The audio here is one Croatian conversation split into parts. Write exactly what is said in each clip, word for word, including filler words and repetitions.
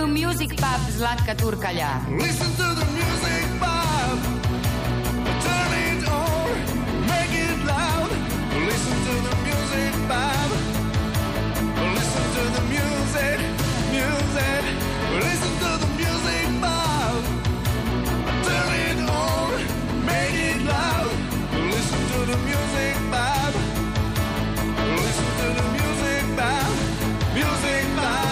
u Music Pub Zlatka Turkalja. Listen to the music pub, turn it on, make it loud. Listen to the music pub, listen to the music, music. Listen to the music pub, turn it on, make it loud. Listen to the music pub, listen to the music pub, music pub.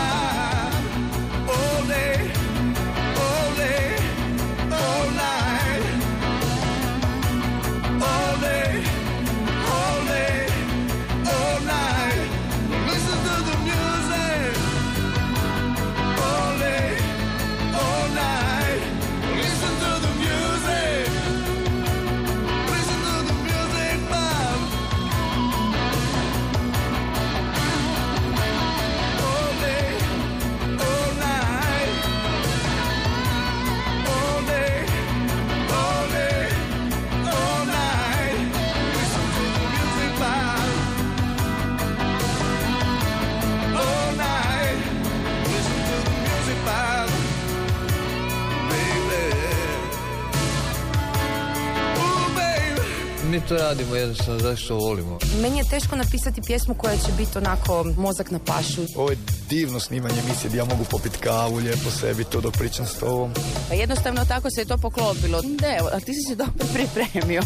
Mi to radimo jednostavno zašto volimo. Meni je teško napisati pjesmu koja će biti onako mozak na pašu. Ovo je divno snimanje emisije, ja mogu popiti kavu, lijepo sebi to dok pričam s tobom. Pa jednostavno tako se je to poklopilo. Ne, a ti si se dobro pripremio.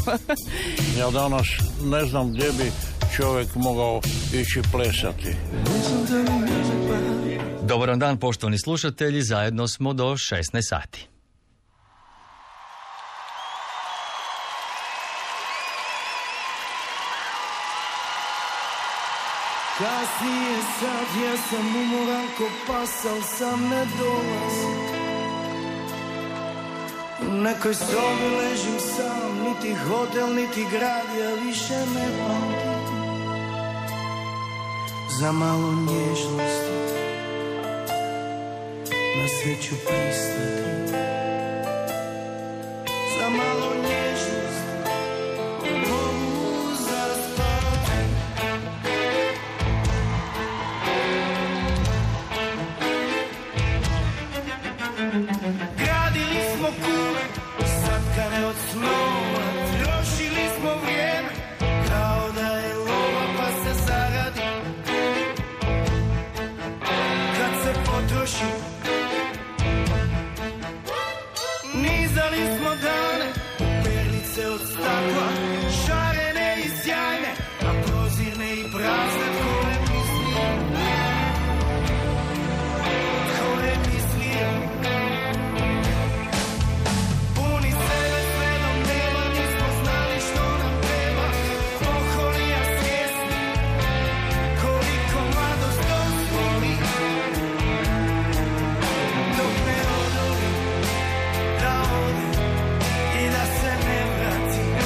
Ja danas ne znam gdje bi čovjek mogao ići plesati. Dobar dan poštovani slušatelji, zajedno smo do šesnaest sati. Kasnije sad jesam umoran ko pas, al sam ne dolazim. U nekoj sobi ležim sam, niti hotel, niti grad, ja više ne pamtim. Za malo nježnosti na sve ću pristati. Za malo nježnosti I da se ne vratim.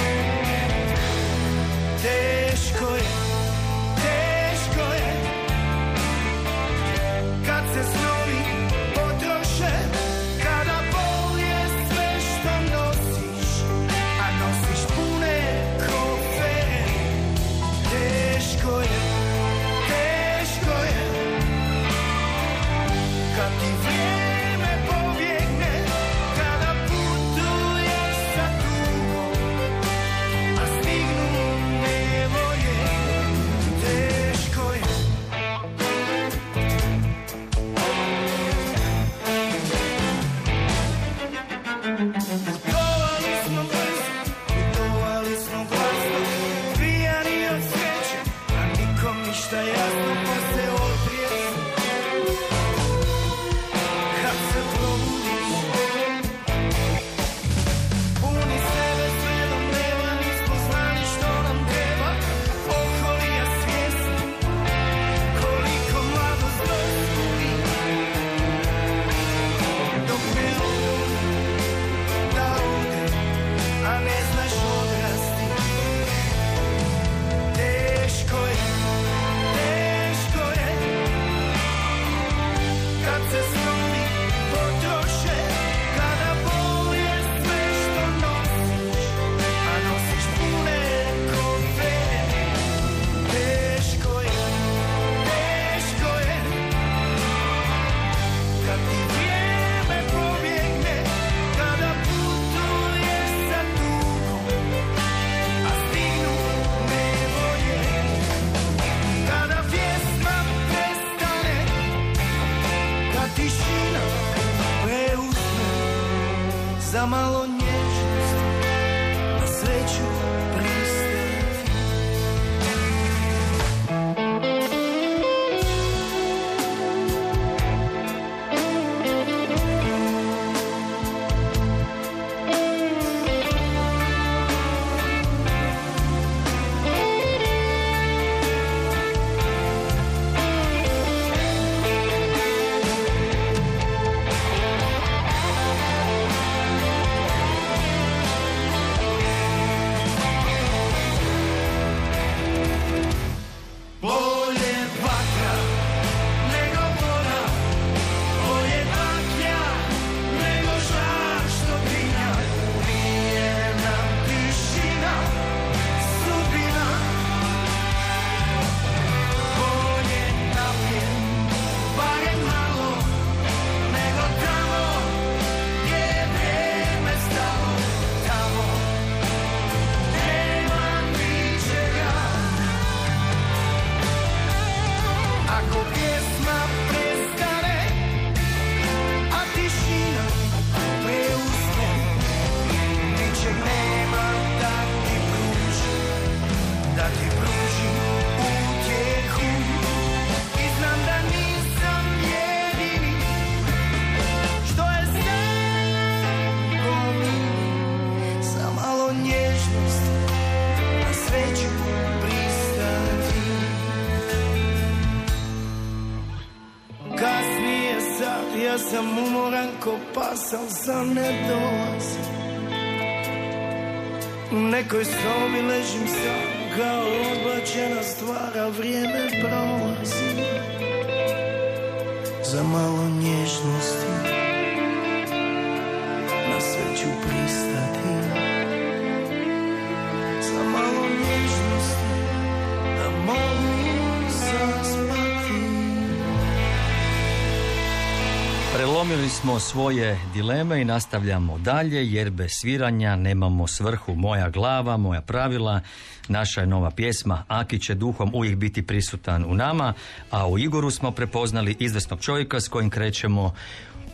Ja sam umoran ko pas, al sam ne dolazim. U nekoj sobi ležim sam kao odbačena stvar, a vrijeme prolazi. Za malo nježnosti na sve ću pristati. Za malo nježnosti da mogu zaspati. Prelomili smo svoje dileme i nastavljamo dalje, jer bez sviranja nemamo svrhu. Moja glava, moja pravila, naša je nova pjesma. Aki će duhom uvijek biti prisutan u nama, a u Igoru smo prepoznali izvrsnog čovjeka s kojim krećemo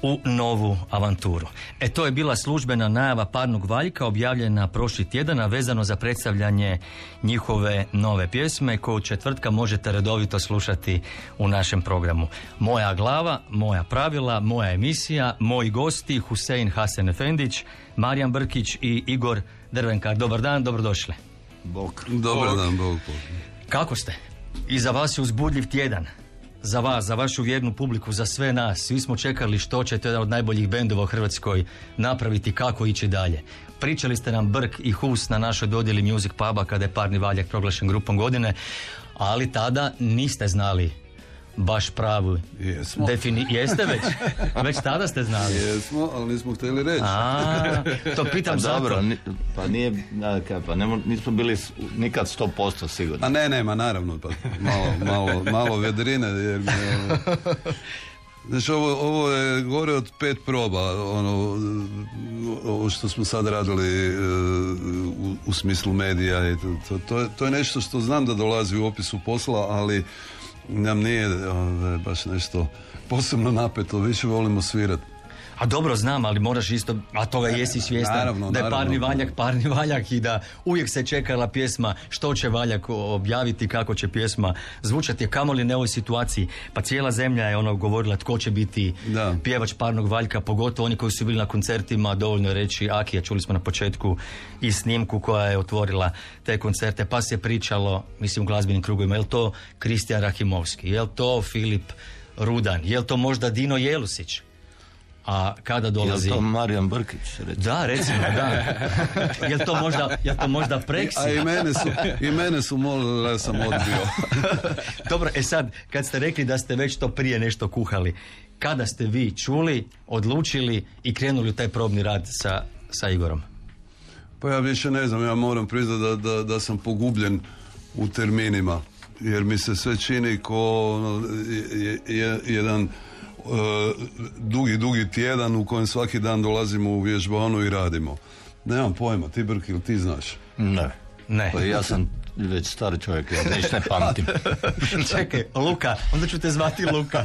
u novu avanturu. E, to je bila službena najava Parnog Valjka objavljena prošli tjedan, a vezano za predstavljanje njihove nove pjesme koju četvrtka možete redovito slušati u našem programu. Moja glava, moja pravila, moja emisija, moji gosti Husein Hasanefendić, Marijan Brkić i Igor Drvenkar. Dobar dan, dobrodošli. Bog. Dobar Bog. Dan, Bog. Kako ste? I za vas je uzbudljiv tjedan. Za vas, za vašu vjernu publiku, za sve nas. Svi smo čekali što će to jedan od najboljih bendova u Hrvatskoj napraviti, kako ići dalje. Pričali ste nam Brk i Hus na našoj dodjeli Music Puba kada je Parni Valjak proglašen grupom godine, ali tada niste znali baš pravu definiciju. Jeste već? Već tada ste znali. Jesmo, ali nismo htjeli reći. A, to pitam pa zato. Dobro, n- pa nije, kaj, pa nemo, nismo bili nikad sto posto sigurni. A ne, nema, naravno, pa malo, malo, malo vedrine. Jer, znači, ovo, ovo je gore od pet proba, ono, ovo što smo sad radili u, u smislu medija. I to, to, to, je, to je nešto što znam da dolazi u opisu posla, ali nam nije baš nešto posebno napeto, više volimo svirati. A dobro, znam, ali moraš isto, a toga jesi svjestan, naravno, da je naravno. Parni Valjak, Parni Valjak i da uvijek se čekala pjesma, što će Valjak objaviti, kako će pjesma zvučati, kamoli ne u ovoj situaciji. Pa cijela zemlja je ono govorila tko će biti da. Pjevač Parnog Valjka, pogotovo oni koji su bili na koncertima, dovoljno je reći Akija, čuli smo na početku i snimku koja je otvorila te koncerte, pa se pričalo, mislim u glazbenim krugovima, je li to Kristjan Rahimovski, je li to Filip Rudan, je li to možda Dino Jelušić? A kada dolazi... Je to Marijan Brkić? Recimo? Da, recimo, da. Je to možda, je to možda Preksi? A i mene su, i mene su molili, ja sam odbio. Dobro, e sad, kad ste rekli da ste već to prije nešto kuhali, kada ste vi čuli, odlučili i krenuli u taj probni rad sa, sa Igorom? Pa ja više ne znam, ja moram priznati da, da, da sam pogubljen u terminima, jer mi se sve čini ko no, je, je, jedan... Uh, dugi, dugi tjedan u kojem svaki dan dolazimo u vježbanu i radimo. Nemam pojma, ti Brk, ili ti znaš? Ne, ne. Pa ja sam već stari čovjek, ja ništa ne pamtim. Čekaj, Luka, onda ću te zvati Luka.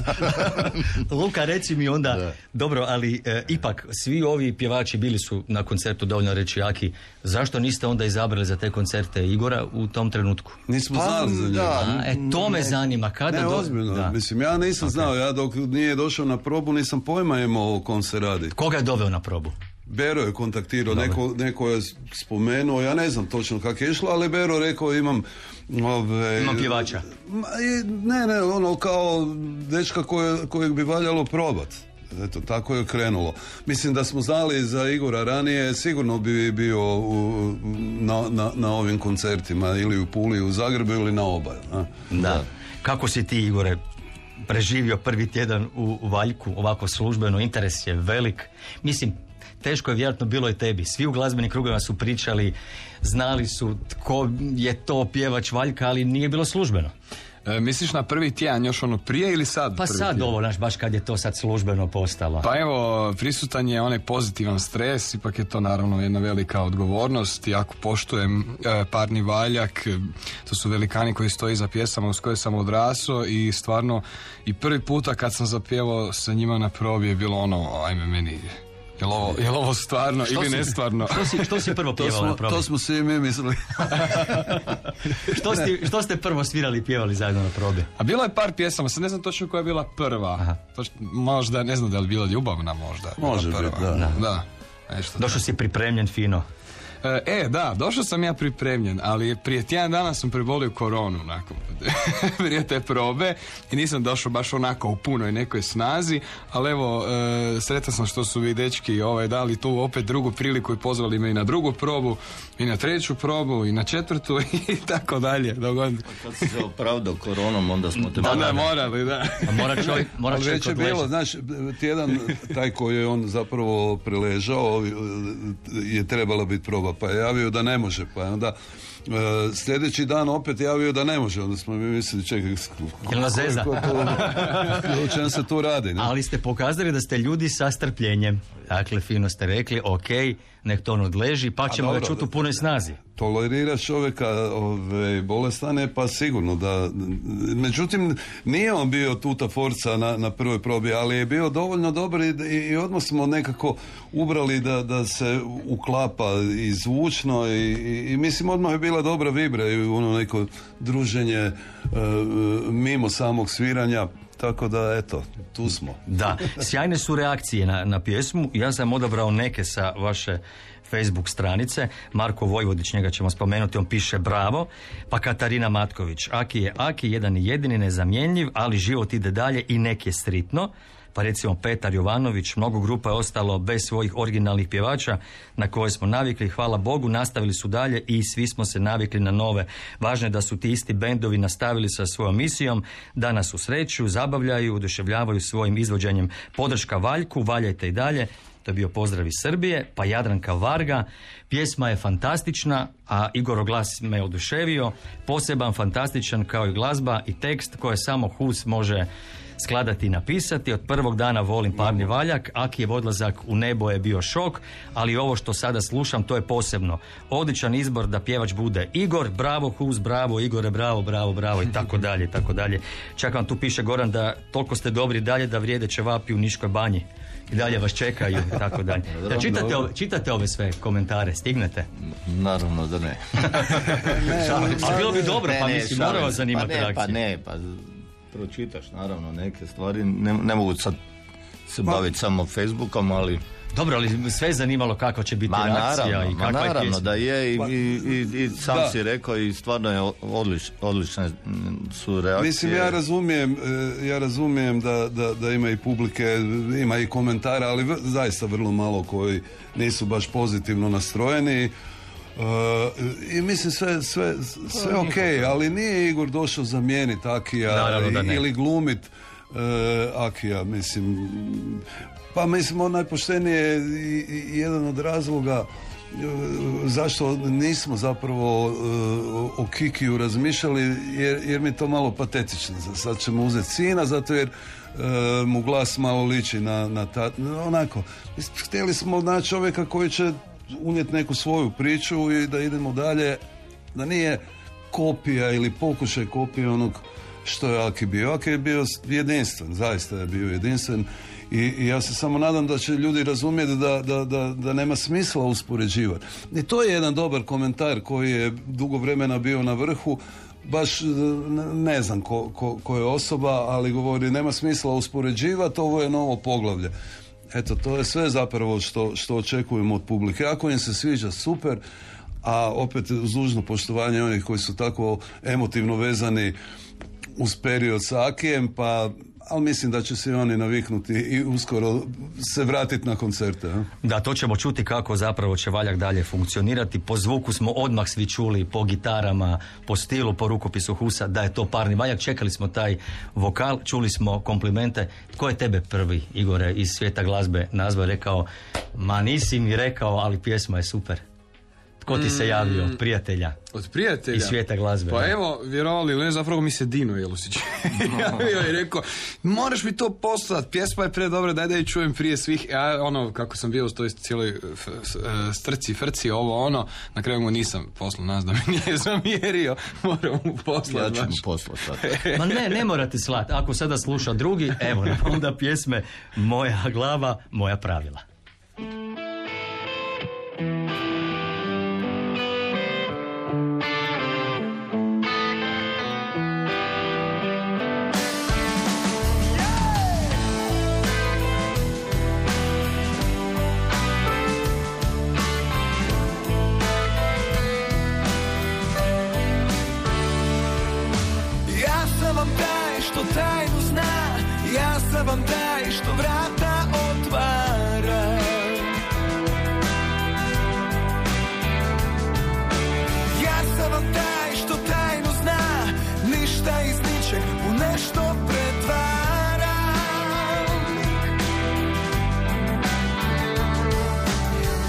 Luka, reci mi onda, da. Dobro, ali e, ipak, svi ovi pjevači bili su na koncertu, dovoljno reći Aki, zašto niste onda izabrali za te koncerte Igora u tom trenutku? Nismo pa, znali za njega. Da, e, to me ne, zanima. Kada ne, do... ozbiljno, da. Mislim, ja nisam okay. znao, ja dok nije došao na probu, nisam pojma imao o kom se radi. Koga je doveo na probu? Bero je kontaktirao, neko, neko je spomenuo, ja ne znam točno kako je išlo, ali Bero rekao imam... Ove, imam pjevača. Ne, ne, ono kao dečka koje, kojeg bi valjalo probati. Eto, tako je krenulo. Mislim da smo znali za Igora ranije, sigurno bi bio u, na, na, na ovim koncertima, ili u Puli, u Zagrebu, ili na oba. A? Da. Da. Kako si ti, Igore, preživio prvi tjedan u Valjku, ovako službeno, interes je velik. Mislim, teško je vjerojatno bilo i tebi. Svi u glazbenim krugovima su pričali, znali su tko je to pjevač Valjka, ali nije bilo službeno. E, misliš na prvi tjedan još ono prije ili sad? Pa sad ovo, naš, baš kad je to sad službeno postalo. Pa evo, prisutan je onaj pozitivan stres, ipak je to naravno jedna velika odgovornost. Jako poštujem e, Parni Valjak, to su velikani koji stoji za pjesama uz koje sam odrasao i stvarno i prvi puta kad sam zapjevao sa njima na probi je bilo ono, ajme meni... Jel ovo, jel ovo stvarno što ili si, nestvarno? Što si, što si prvo pjevali na probi? To smo svi mi mislili. što, si, što ste prvo svirali i pjevali zajedno na probi? A bilo je par pjesama, sad ne znam točno koja je bila prva. Točno, možda, ne znam da li je bila ljubavna možda. Može biti, da. da. da. Došao si pripremljen fino. E, da, došao sam ja pripremljen, ali prije tjedan dana sam prebolio koronu, onako, prije te probe i nisam došao baš onako u punoj nekoj snazi, ali evo, e, sretan sam što su vi dečki ovaj, dali tu opet drugu priliku i pozvali me i na drugu probu, i na treću probu, i na četvrtu, i tako dalje. Kad si se opravdao koronom, onda smo te morali. Onda morali, da. A mora čovjek, mora čovjek već je bilo, znaš, tjedan taj koji je on zapravo preležao, je trebala biti proba, pa je javio da ne može, pa je onda e, sljedeći dan opet javio da ne može, onda smo mi mislili, čekaj, jel' zezda? O čem se tu radi? Ne? Ali ste pokazali da ste ljudi sa strpljenjem, dakle, fino ste rekli, ok, nek to on odleži, pa ćemo ga čuti u punoj snazi. Tolerira čovjeka ove, bolestane, pa sigurno da... Međutim, nije on bio tuta forca na, na prvoj probi, ali je bio dovoljno dobar i, i odmah smo nekako ubrali da, da se uklapa i zvučno i, i, i mislim, odmah je bila dobra vibra i ono neko druženje e, mimo samog sviranja. Tako da, eto, tu smo. Da, sjajne su reakcije na, na pjesmu. Ja sam odabrao neke sa vaše Facebook stranice. Marko Vojvodić, njega ćemo spomenuti, on piše bravo. Pa Katarina Matković. Aki je Aki, jedan i jedini, nezamjenjiv, ali život ide dalje i nek je stritno. Pa recimo Petar Jovanović, mnogo grupa je ostalo bez svojih originalnih pjevača na koje smo navikli, hvala Bogu, nastavili su dalje i svi smo se navikli na nove. Važno je da su ti isti bendovi nastavili sa svojom misijom, da nas usrećuju, zabavljaju, oduševljavaju svojim izvođenjem. Podrška Valjku, valjajte i dalje. To je bio pozdrav iz Srbije. Pa Jadranka Varga, pjesma je fantastična, a Igorov glas me oduševio, poseban, fantastičan kao i glazba i tekst koje samo Hus može skladati i napisati. Od prvog dana volim Parni Valjak, Akijev odlazak u nebo je bio šok, ali ovo što sada slušam, to je posebno. Odličan izbor da pjevač bude Igor, bravo Hus, bravo Igore, bravo, bravo, bravo i tako dalje, i tako dalje. Čak vam tu piše Goran da toliko ste dobri dalje da vrijede ćevapi u Niškoj banji. I dalje vas čekaju i tako dalje. Da čitate, ove, čitate ove sve komentare, stignete? Naravno da ne. A bilo bi dobro, pa mislim, mora vas zanimati reakcija. Pa ne, pa ne, pa... Pročitaš naravno neke stvari, ne, ne mogu sad se baviti samo Facebookom, ali... Dobro, ali sve je zanimalo kako će biti ma, reakcija naravno, i kakva ma, je naravno pjesma. Da je i, i, i, i sam da. Si rekao i stvarno je odlič, odlične su reakcije. Mislim, ja razumijem, ja razumijem da, da, da ima i publike, ima i komentara, ali v, zaista vrlo malo koji nisu baš pozitivno nastrojeni. Uh, i mislim sve, sve, sve ok, ali nije Igor došao zamijeniti Akija ili glumit uh, Akija, mislim, pa mislim najpoštenije je jedan od razloga uh, zašto nismo zapravo uh, o Kikiju razmišljali, jer, jer mi je to malo patetično, sad ćemo uzeti sina zato jer Uh, mu glas malo liči na, na ta, onako, htjeli smo naći čovjeka koji će unijeti neku svoju priču i da idemo dalje, da nije kopija ili pokušaj kopije onog što je Aki bio. Aki je bio jedinstven, zaista je bio jedinstven i, i ja se samo nadam da će ljudi razumjeti da, da, da, da nema smisla uspoređivati. I to je jedan dobar komentar koji je dugo vremena bio na vrhu, baš ne znam ko, ko, ko je osoba, ali govori nema smisla uspoređivati, ovo je novo poglavlje. Eto, to je sve zapravo što, što očekujemo od publike. Ako im se sviđa, super, a opet uz dužno poštovanje onih koji su tako emotivno vezani uz period sa Akijem, pa ali mislim da će se oni naviknuti i uskoro se vratiti na koncerte. Eh? Da, to ćemo čuti kako zapravo će Valjak dalje funkcionirati. Po zvuku smo odmah svi čuli, po gitarama, po stilu, po rukopisu Husa, da je to Parni Valjak. Čekali smo taj vokal, čuli smo komplimente. Tko je tebe prvi, Igore, iz svijeta glazbe nazvao i rekao, ma nisi mi rekao, ali pjesma je super? Tko ti se javio od prijatelja? Od prijatelja? Iz svijeta glazbe. Pa ne? Evo, vjerovali ili ne, zapravo mi se Dino Jelušić javio i rekao, moraš mi to poslat, pjesma je pre dobra, daj da je čujem prije svih. Ja, ono, kako sam bio u toj cijeloj f- f- strci, frci, ovo, ono, na kraju mu nisam poslao, nas da mi nije zamjerio, moram mu poslati. Ja ću mu poslati. Ma ne, ne morate slati. Ako sada sluša drugi, evo, onda pjesme Moja glava, moja pravila. što tajnu zna, ja sam vam taj što vrata otvara. Ja sam vam taj što tajnu zna, ništa iz ničeg u nešto pretvara.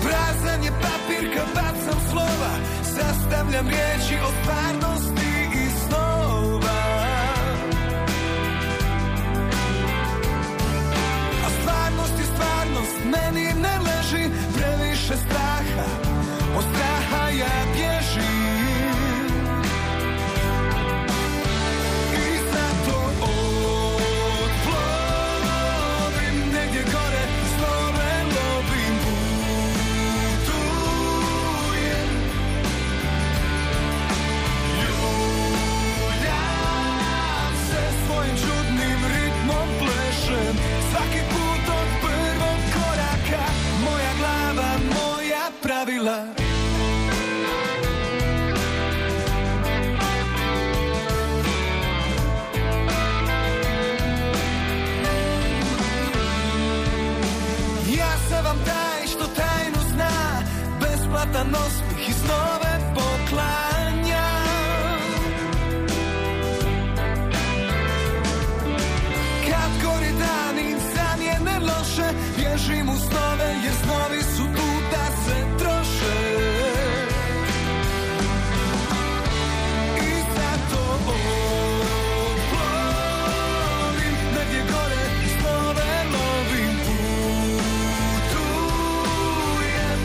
Prazan je papir kad bacam slova, sastavljam riječi od stvarnosti i snova. A stvarnost i stvarnost meni ne leži, previše straha, od straha ja bježim. I zato odplovim negdje gore, slove lovim, putujem. Ljuljam se svojim čudnim ritmom plešem, svaki put od prvog koraka, moja glava, moja pravila. Platan osmih i snove poklanja. Kad gori dan i sam je ne loše, bježim u snove jer snovi su tu da se troše. I zato oplovim negdje gore, snove lovim, putujem.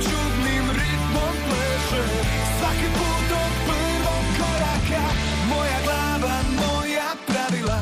Čudnim ritmom pleše, svaki put od prvog koraka, moja glava, moja pravila.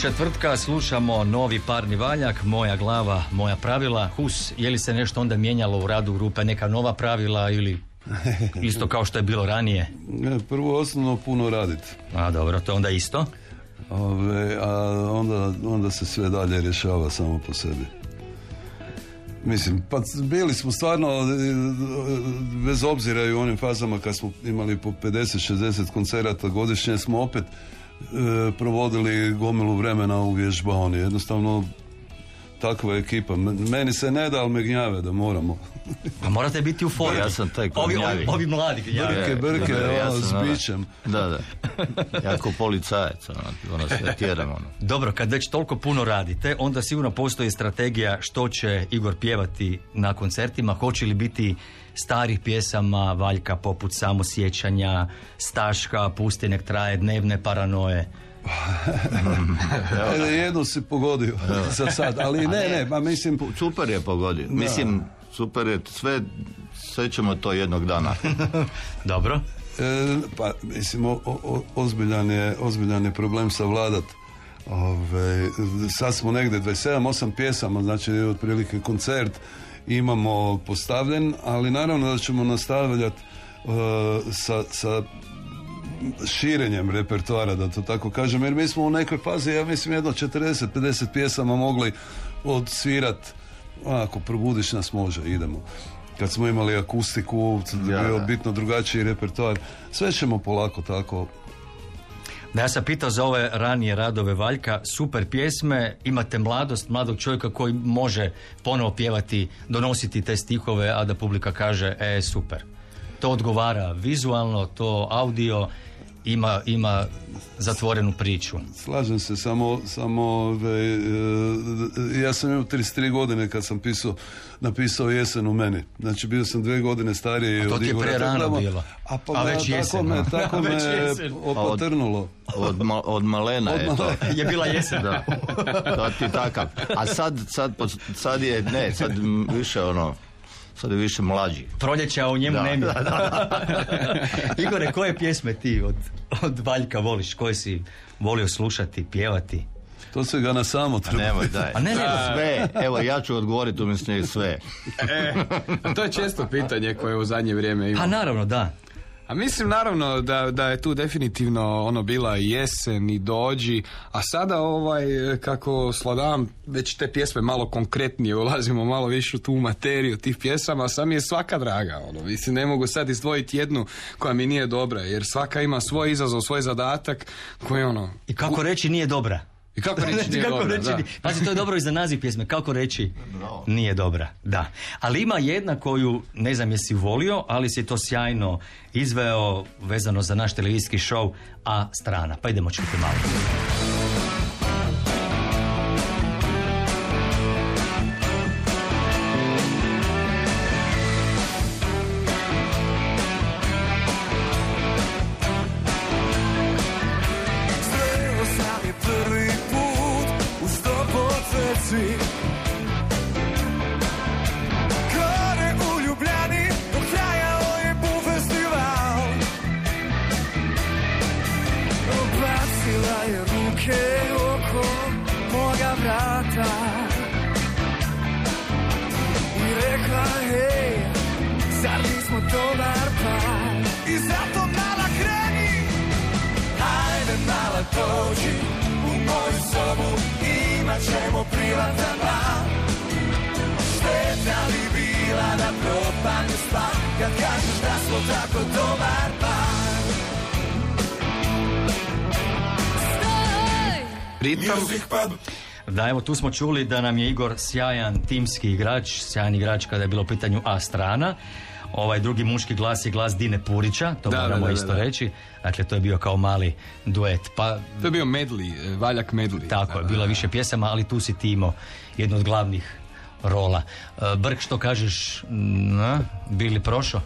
Četvrtka slušamo novi Parni Valjak, moja glava, moja pravila. Hus, je li se nešto onda mijenjalo u radu grupe, neka nova pravila ili isto kao što je bilo ranije? Prvo osnovno puno raditi. A dobro, to onda isto? Ove, a onda, onda se sve dalje rješava samo po sebi. Mislim, pa bili smo stvarno, bez obzira i u onim fazama kad smo imali po pedeset šezdeset koncerata godišnje, smo opet provodili gomilu vremena u vježbaoni. Jednostavno takva ekipa. Meni se ne da, ali me gnjave da moramo. Pa morate biti u formi. Ja sam taj koji gnjavi. Ovi mladi gnjavi. Brke, brke, s bićem. Da, da. Ja ko policajac, ono se tjeram. Dobro, kad već toliko puno radite, onda sigurno postoji strategija što će Igor pjevati na koncertima. Hoće li biti starih pjesama Valjka poput Samosjećanja, Staška, Pusti nek traje, Dnevne paranoje? Jedno si pogodio za sad, ali ne, ne, pa mislim... Super je pogodio, da. Mislim, super je, sve, sve ćemo to jednog dana. Dobro. E, pa, mislim, o, o, ozbiljan, je, ozbiljan je problem savladat, Sad smo negdje dvadeset sedam osam pjesama, znači otprilike koncert imamo postavljen, ali naravno da ćemo nastavljati uh, sa, sa širenjem repertoara, da to tako kažem, jer mi smo u nekoj fazi, ja mislim, jedno četrdeset pedeset pjesama mogli odsvirat, ako probudiš nas može, idemo. Kad smo imali akustiku, ja, bio bitno drugačiji repertoar, sve ćemo polako tako. Da, ja sam pitao za ove ranije radove Valjka, super pjesme, imate mladost, mladog čovjeka koji može ponovo pjevati, donositi te stihove, a da publika kaže, e, super. To odgovara vizualno, to audio, ima, ima zatvorenu priču. Slažem se, samo, samo da je, ja sam imao trideset tri godine kad sam pisao, napisao Jesen u meni. Znači bio sam dvije godine stariji od Igora. To ti je pre rano bilo. A, pa a već jesen. Tako me, tako me opatrnulo. Od, od, od malena od je to. Je bila jesen. Da. To ti je takav. A sad, sad, sad je, ne, sad više ono... Sad je više mlađi. Proljeća u njemu nema. Igore, koje pjesme ti od, od Valjka voliš? Koje si volio slušati, pjevati? To se ga na samo treba. A nemoj, daj. A ne, ne, a... sve. Evo, ja ću odgovoriti umjesto njih sve. E, to je često pitanje koje u zadnje vrijeme ima. A naravno, da. A mislim naravno da, da je tu definitivno ono bila Jesen i Dođi, a sada ovaj, kako sladam, već te pjesme malo konkretnije, ulazimo malo više u tu materiju tih pjesama, sam mi je svaka draga, ono, mislim, ne mogu sad izdvojiti jednu koja mi nije dobra, jer svaka ima svoj izazov, svoj zadatak, koji ono... I kako reći nije dobra? I kako reći nije kako dobra, reći, da. Pazi, to je dobro i za naziv pjesme, kako reći nije dobra, da. Ali ima jedna koju, ne znam jesi volio, ali si to sjajno izveo vezano za naš televizijski show, A strana. Pa idemo čuti malo. Da, evo, tu smo čuli da nam je Igor sjajan timski igrač, sjajan igrač kada je bilo u pitanju A strana. Ovaj drugi muški glas je glas Dine Purića, to da, moramo da, da, isto da, da. reći. Dakle, to je bio kao mali duet. Pa, to je bio medli, Valjak medli. Tako je, bilo više pjesama, ali tu si ti imao jednu od glavnih rola. Brk, što kažeš, na, bili prošao?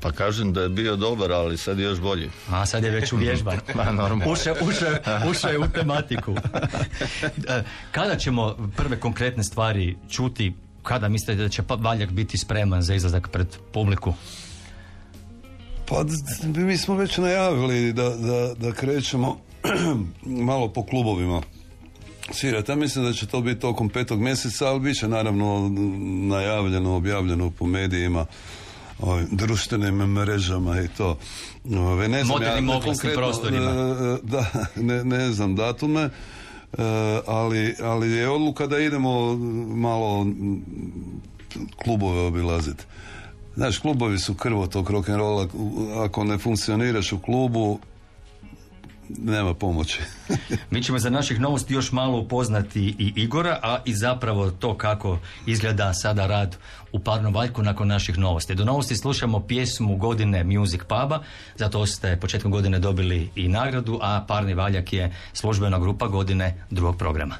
Pa kažem da je bio dobar, ali sad je još bolji. A sad je već uvježban. Ušao je u tematiku. Kada ćemo prve konkretne stvari čuti? Kada mislite da će Valjak biti spreman za izlazak pred publiku? Pa mi smo već najavili da, da, da krećemo malo po klubovima svirati. Ja mislim da će to biti tokom petog mjeseca, ali bit će naravno najavljeno, objavljeno po medijima, o društvenim mrežama i to. Ove, ne znam, modernim ja, oklasnim prostorima. Da, ne, ne znam datume, ali, ali je odluka da idemo malo klubove obilaziti. Znaš, klubovi su krvotok rock'n'rolla, ako ne funkcioniraš u klubu, nema pomoći. Mi ćemo za naših novosti još malo upoznati i Igora, a i zapravo to kako izgleda sada rad u Parnom Valjku nakon naših novosti. Do novosti slušamo pjesmu godine Music Puba, zato ste početkom godine dobili i nagradu, a Parni Valjak je službena grupa godine drugog programa.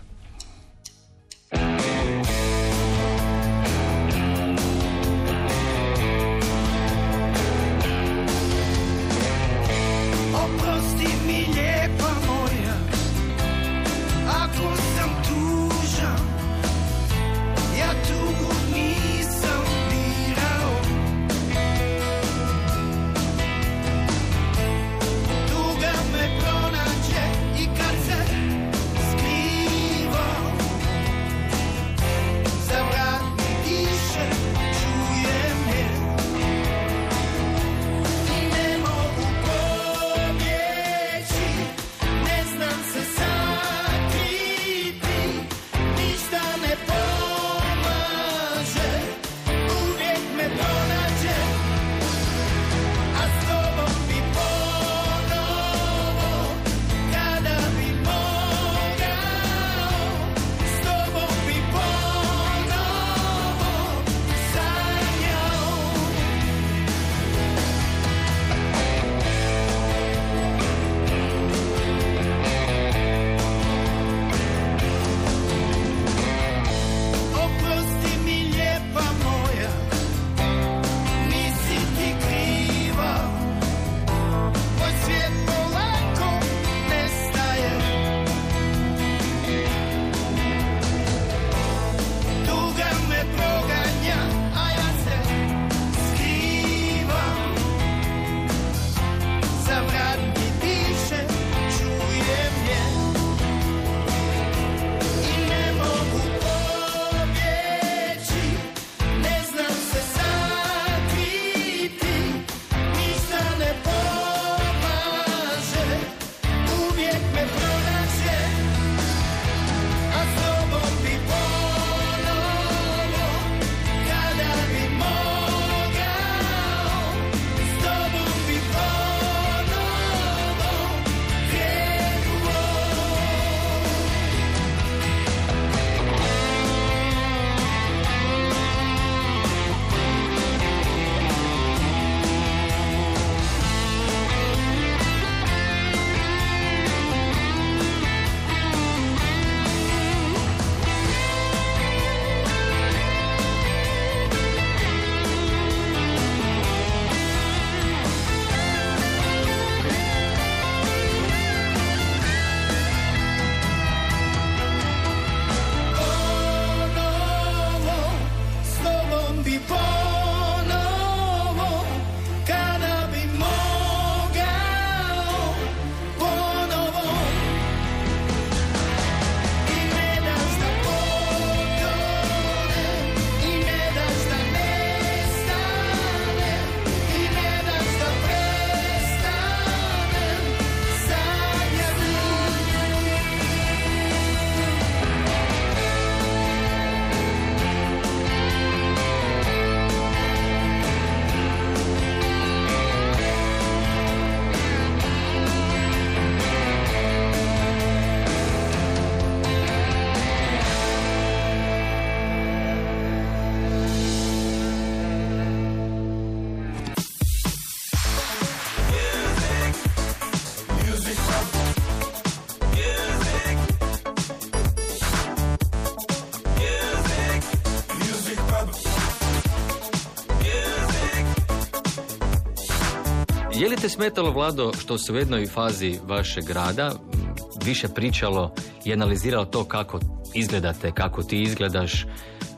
li te smetalo, Vlado, što se u jednoj fazi vašeg rada više pričalo i analiziralo to kako izgledate, kako ti izgledaš,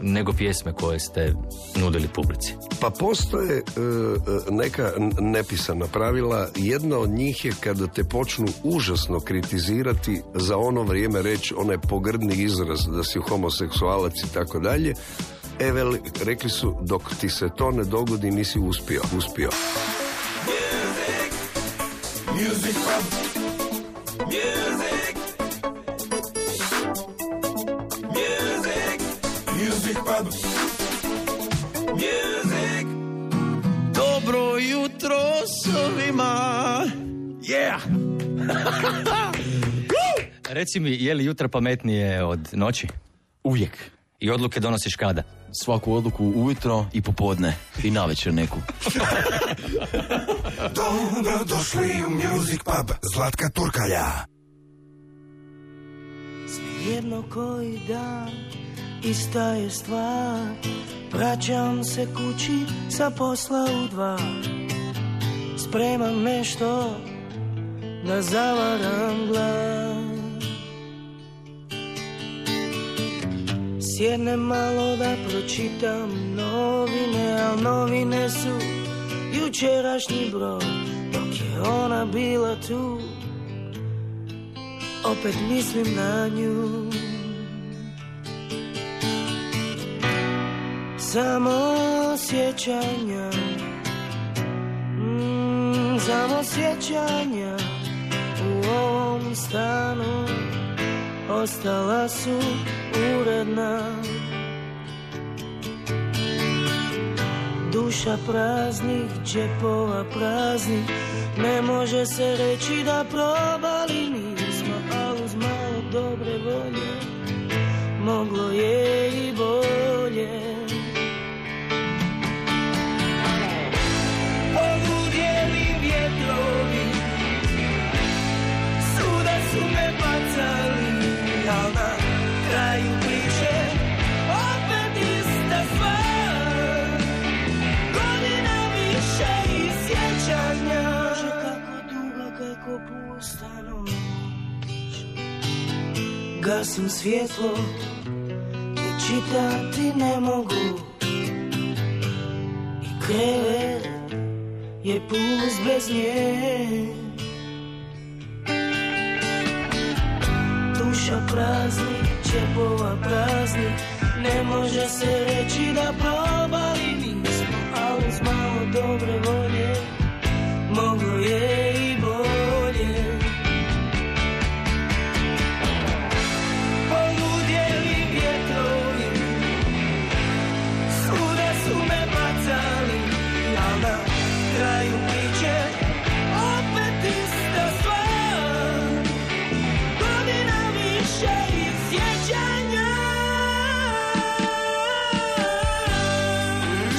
nego pjesme koje ste nudili publici? Pa postoje e, neka nepisana pravila. Jedna od njih je kada te počnu užasno kritizirati, za ono vrijeme reći onaj pogrdni izraz da si homoseksualac i tako dalje. E, veli, rekli su, dok ti se to ne dogodi nisi uspio. Uspio. Music, music from, music, music, music from, music. Dobro jutro svima. Yeah! Reci mi, je li jutro pametnije od noći? Uvijek. I odluke donosiš kada? Svaku odluku ujutro i popodne i navečer neku. Dobro došli u Music Pub Zlatka Turkalja. Svejedno koji dan, ista je stvar. Vraćam se kući sa posla u dva. Spremam nešto da zavaram glas. Sjednem malo da pročitam novine, al novine su jučerašnji broj. Dok je ona bila tu, opet mislim na nju. Samo sjećanja, mm, samo sjećanja u ovom stanu ostala su uredna. Duša praznih, džepova praznih. Ne može se reći da probali nismo, ali uz malo dobre volje moglo je i bolje. Oludjeli vjetrovi suda su me bacali, al na kraju priče opet ista stvar. Godina više i sjećanja. Bože, kako duga, kako pusta noć. Gasim svjetlo i čitati ne mogu. I krevet je pust bez nje. Duša praznih, čepova praznih. Ne može se reći da probali nismo, ali uz malo dobre volje moglo je i bolje. Poludjeli vjetrovi svuda su me bacali, ali na kraju priče opet ista stvar. Godina više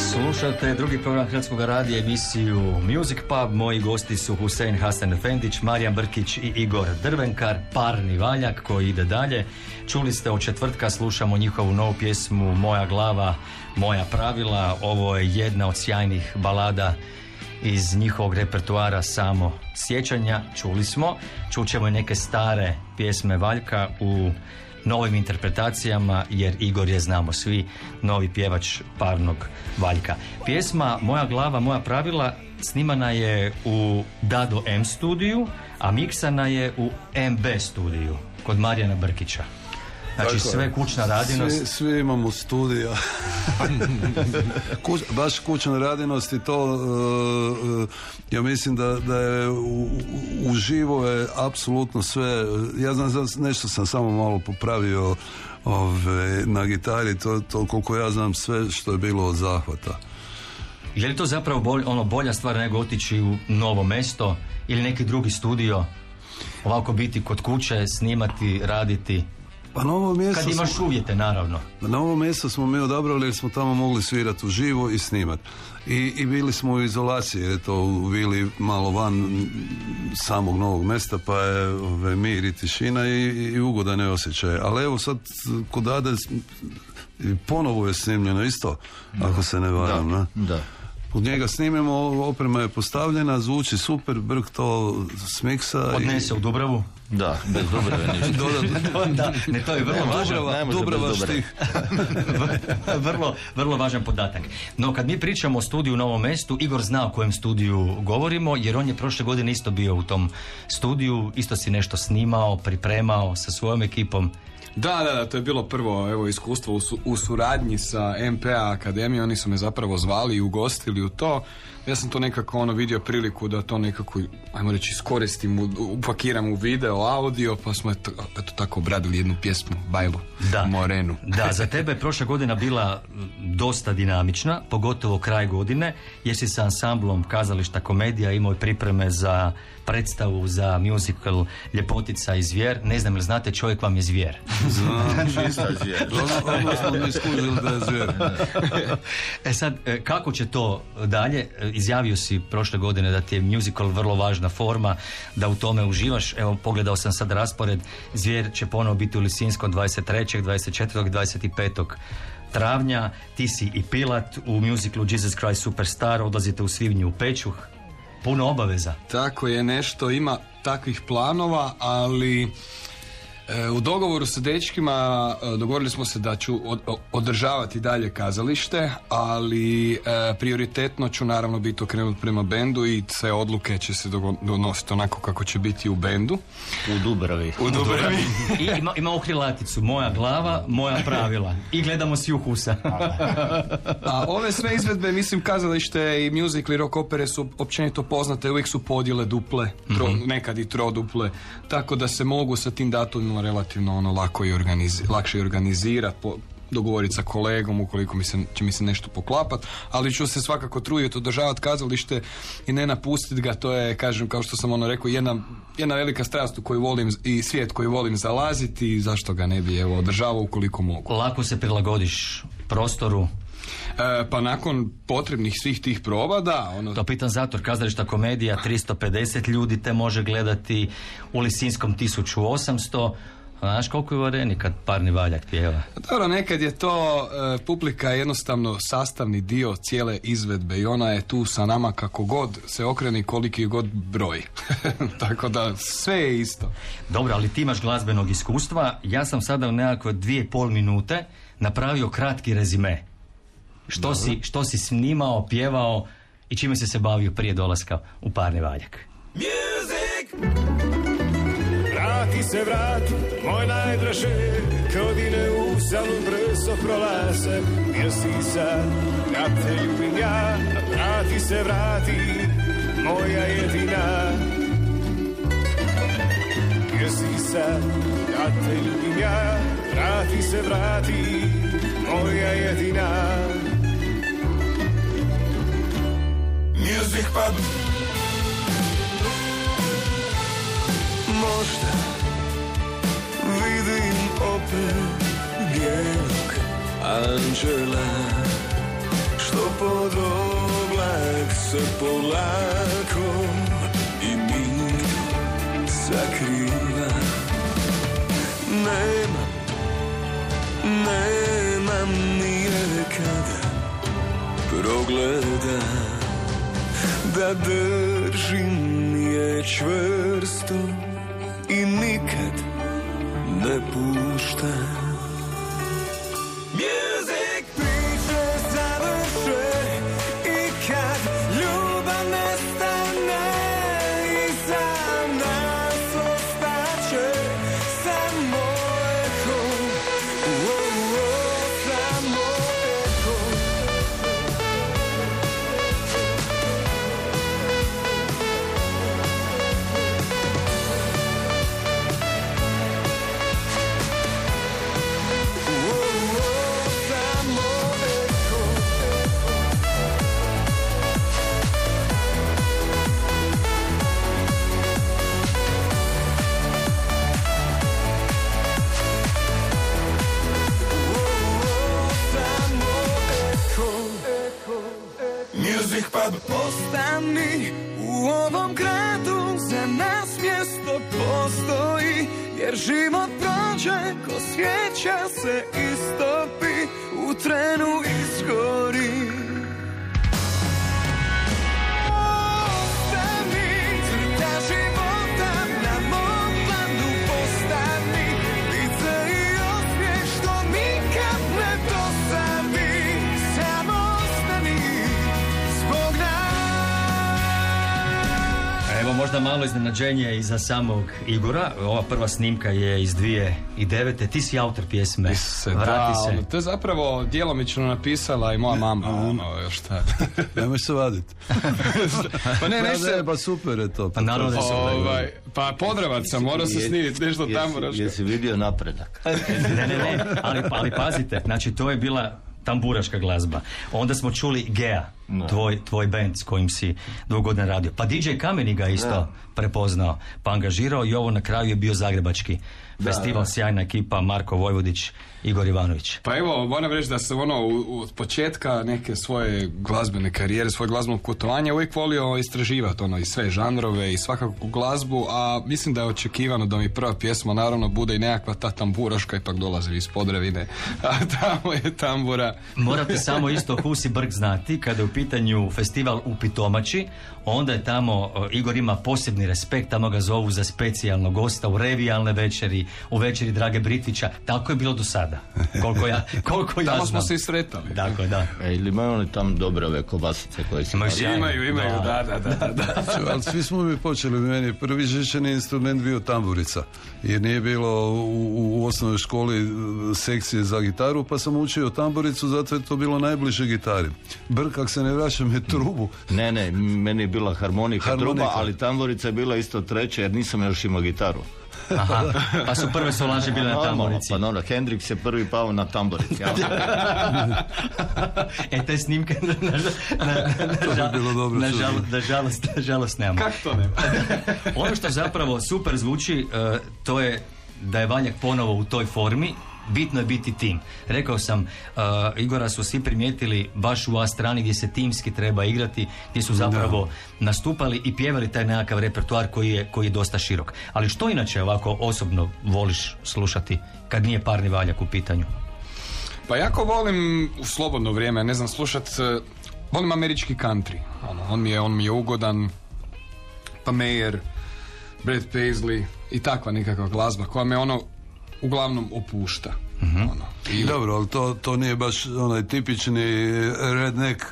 slušate drugi program Hrvatskog radija, emisiju Music Pub. Moji gosti su Husein Hasanefendić, Marijan Brkić i Igor Drvenkar, Parni Valjak koji ide dalje. Čuli ste, od četvrtka slušamo njihovu novu pjesmu Moja glava, moja pravila. Ovo je jedna od sjajnih balada iz njihovog repertoara Samo sjećanja. Čuli smo, čućemo i neke stare pjesme Valjka u novim interpretacijama, jer Igor je, znamo svi, novi pjevač Parnog Valjka. Pjesma Moja glava, moja pravila snimana je u Dado M studiju, a miksana je u M B studiju kod Marijana Brkića. Znači, tako, sve kućna radinost. Svi, svi imamo studija. Kuć, baš kućna radinost i to, uh, ja mislim da, da je uživo je apsolutno sve. Ja znam, nešto sam samo malo popravio ove, na gitari, to, to koliko ja znam sve što je bilo od zahvata. Je li to zapravo bolj, ono, bolja stvar nego otići u novo mesto ili neki drugi studio? Ovako biti kod kuće, snimati, raditi. Pa novo mjesto kad imaš smo, uvjete, naravno. Na ovo mjesto smo mi odabrali jer smo tamo mogli svirati uživo i snimati. I, i bili smo u izolaciji jer je to bili malo van samog novog mjesta, pa je ove, mir i tišina i, i ugodan je osjećaj. Ali evo sad kod Dade ponovo je snimljeno isto, da, ako se ne varam. Da, da. Od njega snimemo, oprema je postavljena, zvuči super, Brk to smiksa. Odnese i... u Dubravu. Da, bez Dubrave ništa. Da, ne, to je vrlo ne, važan, Dubrava, Dubrava štih. vrlo, vrlo važan podatak. No kad mi pričamo o studiju u Novom Mestu, Igor zna o kojem studiju govorimo, jer on je prošle godine isto bio u tom studiju, isto si nešto snimao, pripremao sa svojom ekipom. Da, da, da, to je bilo prvo evo, iskustvo u, su, u suradnji sa M P A Akademijom, oni su me zapravo zvali i ugostili u to. Ja sam to nekako ono vidio priliku da to nekako, ajmo reći, iskoristim, upakiram u video, audio, pa smo eto, eto tako obradili jednu pjesmu, Bajlu, da, Morenu. Da, za tebe je prošla godina bila dosta dinamična, pogotovo kraj godine, jer si sa ansamblom Kazališta Komedija imao pripreme za predstavu, za musical Ljepotica i zvijer. Ne znam, ili znate, čovjek vam je zvijer. Znam, čista zvijer. Ono smo mi skužili da je zvijer. E sad, kako će to dalje? Izjavio si prošle godine da ti je musical vrlo važna forma, da u tome uživaš. Evo, pogledao sam sad raspored. Zvijer će ponovo biti u Lisinskom dvadeset trećeg, dvadeset četvrtog i dvadeset petog travnja. Ti si i Pilat u musiclu Jesus Christ Superstar. Odlazite u svibnju u Pečuh. Puno obaveza. Tako je, nešto ima takvih planova, ali... U dogovoru sa dečkima dogovorili smo se da ću održavati dalje kazalište, ali prioritetno ću naravno biti okrenut prema bendu i sve odluke će se donositi onako kako će biti u bendu. U Dubravi. U Dubravi. I ima, ima okrilaticu, moja glava, moja pravila. I gledamo si u Husa. A ove sve izvedbe, mislim, kazalište i muzikli, rock opere su općenito poznate, uvijek su podjele duple, tro, mm-hmm. nekad i troduple, tako da se mogu sa tim datumima relativno ono lako i organizi, lakše organizirati, dogovoriti sa kolegom ukoliko mi se, će mi se nešto poklapati, ali ću se svakako truditi održavati kazalište i ne napustiti ga. To je, kažem, kao što sam ono rekao, jedna, jedna velika strast u koju volim i svijet koji volim zalaziti, i zašto ga ne bi evo održavao ukoliko mogu. Lako se prilagodiš prostoru? E, pa nakon potrebnih svih tih proba, da. Ono... To pitan zato, Kazališta Komedija, tristo pedeset ljudi te može gledati, u Lisinskom tisuću osamsto, znaš koliko je u areni kad Parni Valjak pjeva? Dobro, nekad je to, e, publika je jednostavno sastavni dio cijele izvedbe i ona je tu sa nama kako god se okreni, koliki god broj. Tako da sve je isto. Dobro, ali ti imaš glazbenog iskustva, ja sam sada u nekako dvije i pol minute napravio kratki rezime. Što si, što si snimao, pjevao i čime si se bavio prije dolaska u Parni Valjak? Music! Vrati se, vrati, moj najdraže, godine u salu brzo prolaze. Gdje si sad, kad te ljubim ja, vrati se, vrati, moja jedina. Gdje si sad, kad te ljubim ja, vrati se, vrati, moja jedina. Music pub. Možda vidim opet bijelog anđela što pod oblak se polako i mi sakriva. Nemam, nemam nikada progleda da držim je čvrsto i nikad ne puštam. Music! Priče završe i kad ljubav nestane iza nas ostaće samo eho, oh, oh, samo eho. Ostani u ovom gradu, za nas mjesto postoji, jer život prođe ko svijeća se istopi, u trenu izgori. možda malo iznenađenje i za samog Igora. Ova prva snimka je iz dvije tisuće devete. Ti si autor pjesme. Isuse, Vrati da, se. To je zapravo djelomično napisala i moja mama. Ono, još šta. Nemoj se vaditi. Pa ne, nešto... Ne, pa super je to. Pa naravno je super. Ovaj, pa Podravac sam, morao se snimiti nešto jesi, tamo. Jesi, jesi vidio napredak? Ne, ne, ne. Ali, ali pazite, znači to je bila... tamburaška glazba. Onda smo čuli Gea, no. tvoj, tvoj band s kojim si dugo godina radio. Pa D J Kameni ga isto no. prepoznao, pa angažirao i ovo na kraju je bio zagrebački da, festival, da. Sjajna ekipa, Marko Vojvodić, Igor Ivanović. Pa evo, moram reći da sam ono, od početka neke svoje glazbene karijere, svoje glazbeno putovanje, uvijek volio istraživati ono, i sve žanrove i svakakvu glazbu, a mislim da je očekivano da mi prva pjesma naravno bude i nekakva ta tamburaška, ipak dolazi iz Podravine, a tamo je tambura. Morate samo isto Husi Brk znati, kada je u pitanju festival u Pitomači, onda je tamo, Igor ima posebni respekt, tamo ga zovu za specijalnog gosta u revijalne večeri, u večeri Drage Britića, tako je bilo do sada. Koliko ja, koliko ja znam. Tamo smo se i sretali. Tako, da. E, ili imaju oni tam dobre ove kobasice koje se... Imaju, imaju, da, da, da. da, da. Ali svi smo mi počeli, meni prvi žičani instrument bio tamburica, jer nije bilo u, u osnovnoj školi sekcije za gitaru, pa sam učio tamburicu, zato je to bilo najbliže gitari. Brk, ako se ne vraćam, je trubu. Ne, ne, meni je bila harmonika, harmonika. Truba, ali tamburica je bila isto treća, jer nisam još imao gitaru. Aha, pa su prve solaže bile na tamborici. Pa no, Hendrix je prvi pao na tamborici. E, te snimke nažalost nema. Kako to nema? Ono što zapravo super zvuči, uh, to je da je Valjak ponovo u toj formi. Bitno je biti tim. Rekao sam, uh, Igora su svi primijetili baš u A strani gdje se timski treba igrati, gdje su zapravo da. nastupali i pjevali taj nekakav repertoar koji je, koji je dosta širok. Ali što inače ovako osobno voliš slušati kad nije Parni Valjak u pitanju? Pa jako volim u slobodno vrijeme, ne znam, slušat, volim američki country. Ono, on, mi je, on mi je ugodan, pa Mayer, Brad Paisley i takva nekakva glazba koja me ono uglavnom opušta. Mm-hmm. Ono. I... Dobro, ali to, to nije baš onaj tipični redneck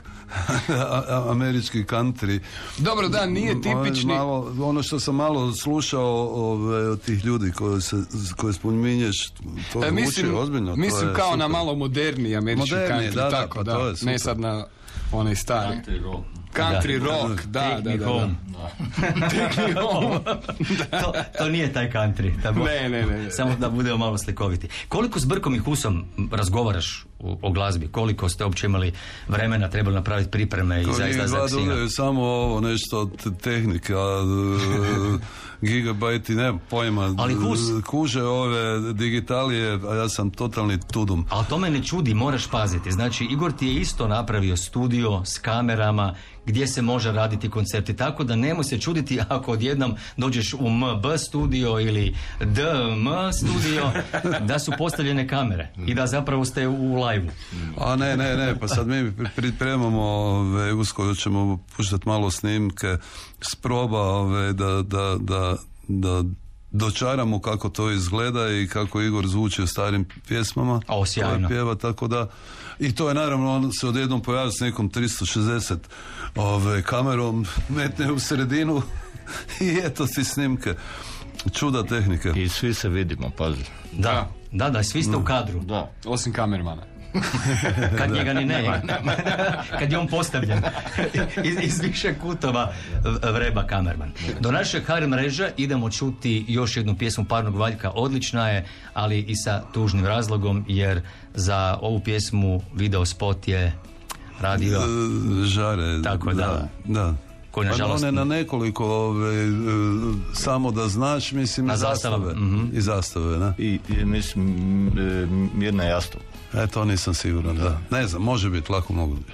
američki country. Dobro, da, nije tipični. Malo, ono što sam malo slušao ove, od tih ljudi koje, se, koje spominješ, to e, mislim, uči ozbiljno. Mislim kao super. Na malo moderni američki moderni, country. Da, tako, da, pa da, ne sad na onaj stari. Country rock. Country da. rock, da, da, da. da, da. to, to nije taj country, taj bo... ne, ne, ne. Samo da budemo malo slikoviti. Koliko s Brkom i Husom razgovaraš o, o glazbi? Koliko ste uopće imali vremena, trebali napraviti pripreme i zaista zaksina? Samo ovo nešto od tehnika, gigabajti, ne pojma. Ali Hus... Kuže ove digitalije, a ja sam totalni tudum. Ali to me ne čudi, moraš paziti. Znači, Igor ti je isto napravio studio s kamerama, gdje se može raditi koncerti, tako da nemoj se čuditi ako odjednom dođeš u M B studio ili D M studio, da su postavljene kamere i da zapravo ste u live-u. A ne, ne, ne, pa sad mi pripremamo, uskoro ćemo puštati malo snimke s proba ove, da, da, da, da dočaramo kako to izgleda i kako Igor zvuči u starim pjesmama. O, sjajno. Pjeva, tako da, i to je naravno, on se odjednom pojavio s nekom tristo šezdeset ove, kamerom, metne u sredinu i eto ti snimke. Čuda tehnike. I svi se vidimo, pazi. Da, da, da, svi ste u kadru. Da. Osim kamermana. Kad njega ni ne. Kad je on postavljen iz, iz više kutova vreba kamerman. Do naše H R mreža idemo čuti još jednu pjesmu Parnog Valjka. Odlična je, ali i sa tužnim razlogom, jer za ovu pjesmu video spot je radio Žare. Tako da, da, da. Koji, nažalost, pa one na nekoliko ove, samo da znaš, mislim, na zastave, zastave. Mm-hmm. I zastave, ne? I, i mislim, mirna jastava. E, to nisam siguran, da. da. Ne znam, može biti, lako mogu biti.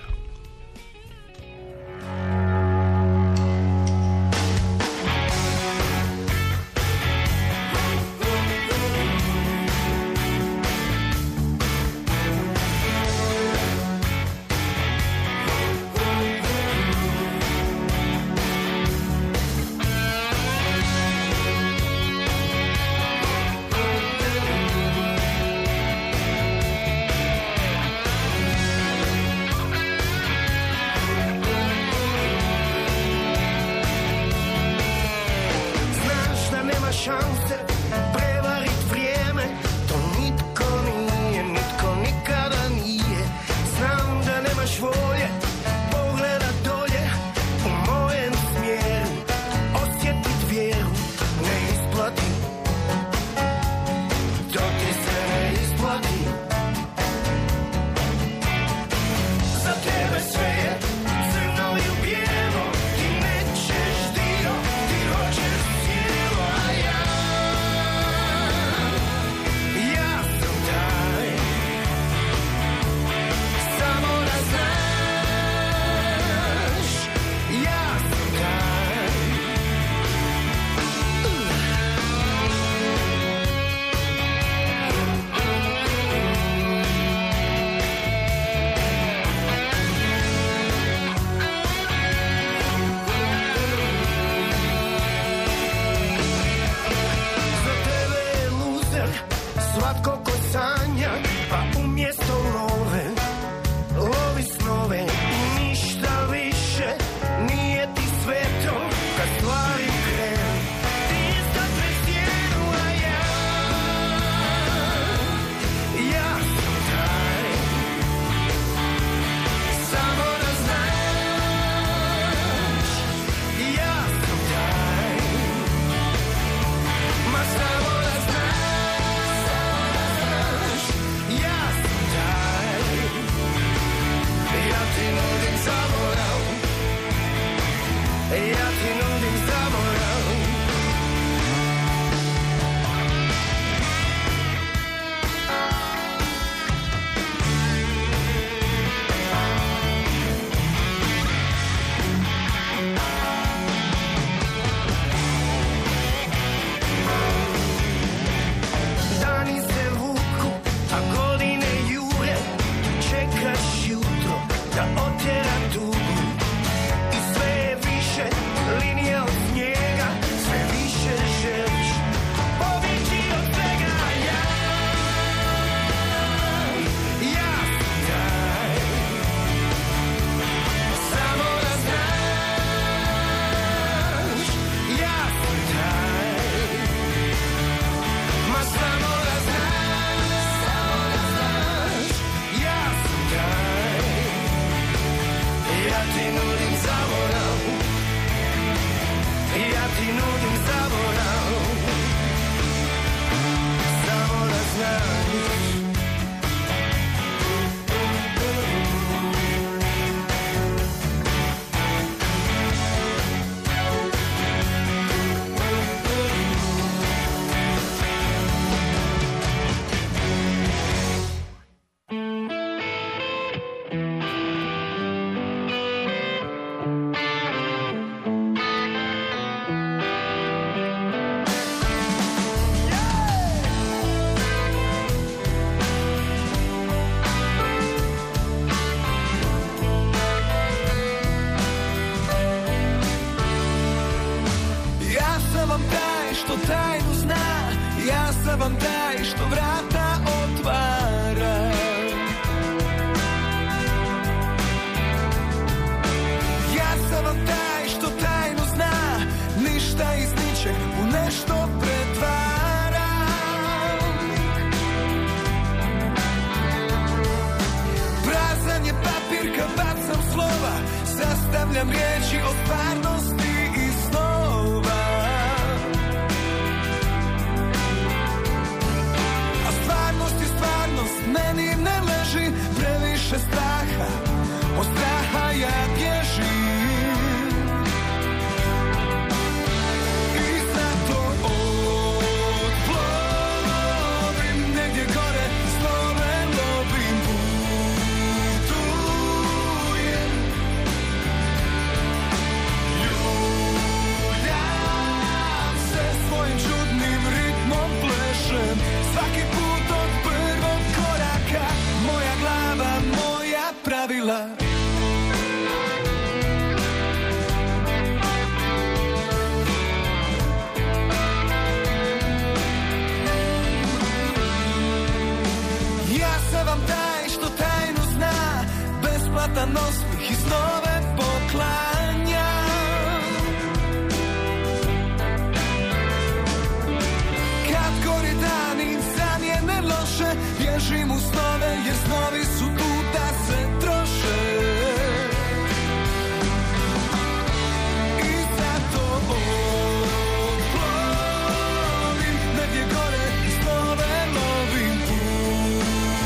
love, svatko ko sanja, pa umjesto love, lovi snove i ništa više nije ti sveto kad stvari krenu. Ti sad presjedu, a ja, ja sam taj, samo da znaš, ja sam taj, ma samo da znaš, ja sam taj, ja ti nudim zaborav, ja ti nudim zaborav. Dani se vuku, a godine jure, čekaš jutro da otjera tugu. I sve je više linija od snijega, sve više želiš pobjeći od svega. Ja, ja sam taj, samo da znaš, ja sam taj, ma samo da znaš, ja sam taj, ja ti nudim zaborav, ja ti nudim zaborav, samo da znaš. Ja sam vam taj što tajnu zna, ja sam vam taj što vrata otvara. Ja sam vam taj što tajnu zna, ništa iz ničeg u nešto pretvaram. Prazan je papir kad bacam slova, sastavljam riječi od stvarnosti i snova. A stvarnost i stvarnost meni ne leži, previše straha, od straha ja bježim. I zato odplovim negdje gore, slove lovim, putujem. Ljuljam se svojim čudnim ritmom, plešem svaki put od prvog koraka. Moja glava, moja pravila. Ja sam vam taj što tajnu zna, besplatan osmih i snove poklanja. Kad gori dan i sam je ne loše, bježim u snove jer snovi su tu da se troše. I zato odplovim negdje gore, snove lovim, putujem.